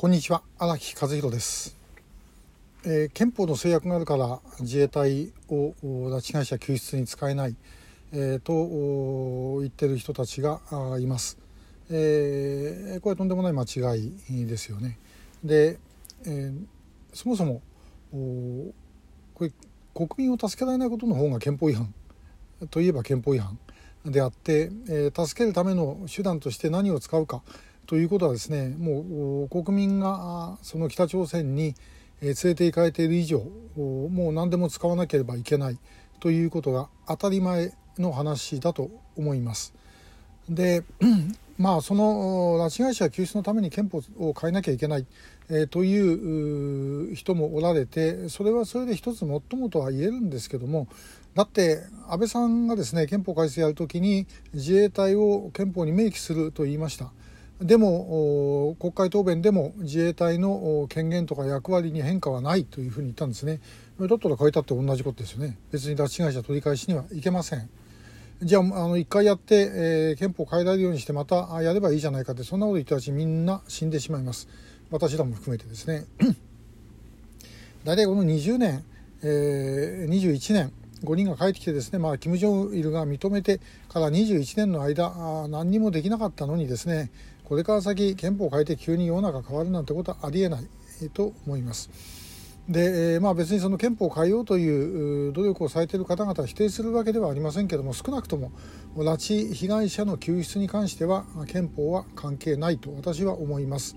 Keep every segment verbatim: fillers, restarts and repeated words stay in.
こんにちは、荒木和弘です、えー、憲法の制約があるから自衛隊を拉致被害者救出に使えない、えー、と言ってる人たちがいます、えー、これはとんでもない間違いですよね。で、えー、そもそもこれ国民を助けられないことの方が憲法違反といえば憲法違反であって、えー、助けるための手段として何を使うかということはですね、もう国民がその北朝鮮に連れて行かれている以上、もう何でも使わなければいけないということが当たり前の話だと思います。で、まあその拉致被害者救出のために憲法を変えなきゃいけないという人もおられて、それはそれで一つもっともとは言えるんですけども、だって安倍さんがですね、憲法改正やるときに自衛隊を憲法に明記すると言いました。でも国会答弁でも自衛隊の権限とか役割に変化はないというふうに言ったんですね。だったら変えたって同じことですよね。別に拉致被害者取り返しにはいけません。じゃあ、あの一回やって、えー、憲法変えられるようにしてまたやればいいじゃないかって、そんなこと言ったらみんな死んでしまいます。私らも含めてですね。大体このにじゅうねん、えー、にじゅういちねんごにんが帰ってきてですね、まあ、金正日が認めてからにじゅういちねんの間何にもできなかったのにですね、これから先憲法を変えて急に世の中変わるなんてことはありえないと思います。で、まあ、別にその憲法を変えようという努力をされている方々を否定するわけではありませんけれども、少なくとも拉致被害者の救出に関しては憲法は関係ないと私は思います。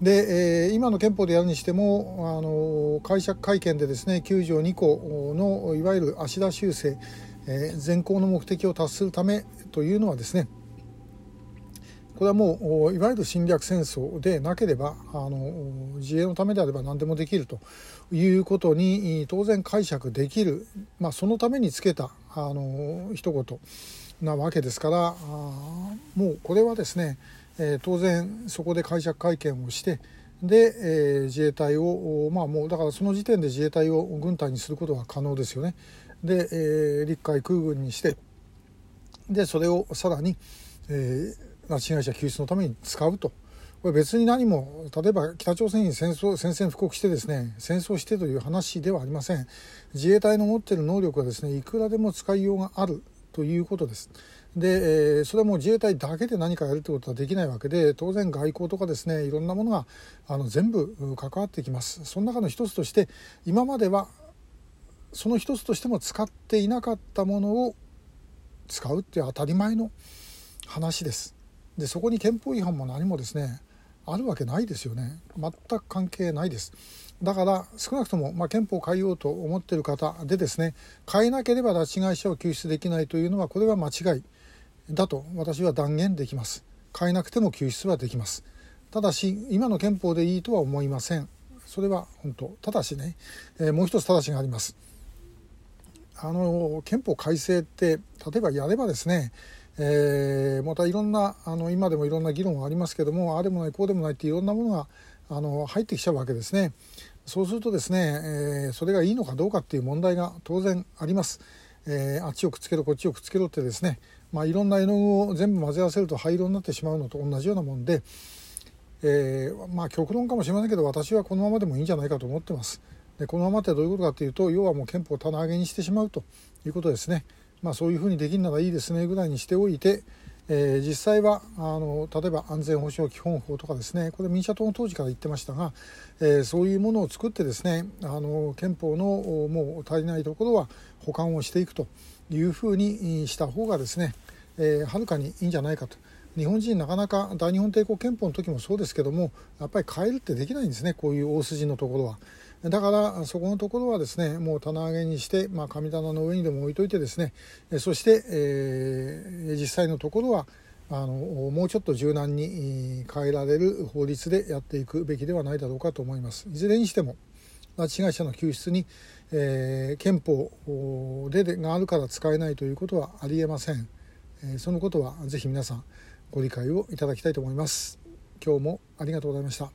で、今の憲法でやるにしても、あの解釈改憲でですね、きゅうじょうにこのいわゆる足田修正、全項の目的を達するためというのはですね、これはもういわゆる侵略戦争でなければ、あの自衛のためであれば何でもできるということに当然解釈できる、まあ、そのためにつけたあの一言なわけですから、もうこれはですね、当然そこで解釈改憲をして、で、えー、自衛隊を、まあ、もうだからその時点で自衛隊を軍隊にすることは可能ですよね。で、えー、陸海空軍にして、でそれをさらに、えー拉致被害者救出のために使うと。これ別に何も、例えば北朝鮮に戦争宣戦布告してですね、戦争してという話ではありません。自衛隊の持っている能力はですね、いくらでも使いようがあるということです。で、それはもう自衛隊だけで何かやるということはできないわけで、当然外交とかですね、いろんなものがあの全部関わってきます。その中の一つとして、今まではその一つとしても使っていなかったものを使うっていう当たり前の話です。でそこに憲法違反も何もですねあるわけないですよね。全く関係ないです。だから少なくとも、まあ、憲法を変えようと思っている方でですね、変えなければ拉致被害者を救出できないというのは、これは間違いだと私は断言できます。変えなくても救出はできます。ただし今の憲法でいいとは思いません。それは本当。ただしね、えー、もう一つただしがあります。あの憲法改正って例えばやればですね、えー、またいろんなあの今でもいろんな議論がありますけども、あれもないこうでもないっていろんなものがあの入ってきちゃうわけですね。そうするとですね、えー、それがいいのかどうかっていう問題が当然あります。えー、あっちをくっつけろこっちをくっつけろってですね、まあ、いろんな絵の具を全部混ぜ合わせると灰色になってしまうのと同じようなもんで、えー、まあ極論かもしれませんけど、私はこのままでもいいんじゃないかと思ってます。でこのままってどういうことかというと、要はもう憲法を棚上げにしてしまうということですね。まあ、そういうふうにできるならいいですねぐらいにしておいて、えー、実際はあの例えば安全保障基本法とかですね、これ民社党の当時から言ってましたが、えー、そういうものを作ってですね、あの憲法のもう足りないところは補完をしていくというふうにした方がですね、えー、はるかにいいんじゃないかと。日本人なかなか大日本帝国憲法の時もそうですけども、やっぱり変えるってできないんですね、こういう大筋のところは。だからそこのところはですね、もう棚上げにして、まあ、神棚の上にでも置いといてですね、そして、えー、実際のところはあのもうちょっと柔軟に変えられる法律でやっていくべきではないだろうかと思います。いずれにしても拉致被害者の救出に、えー、憲法でがあるから使えないということはありえません。そのことはぜひ皆さんご理解をいただきたいと思います。今日もありがとうございました。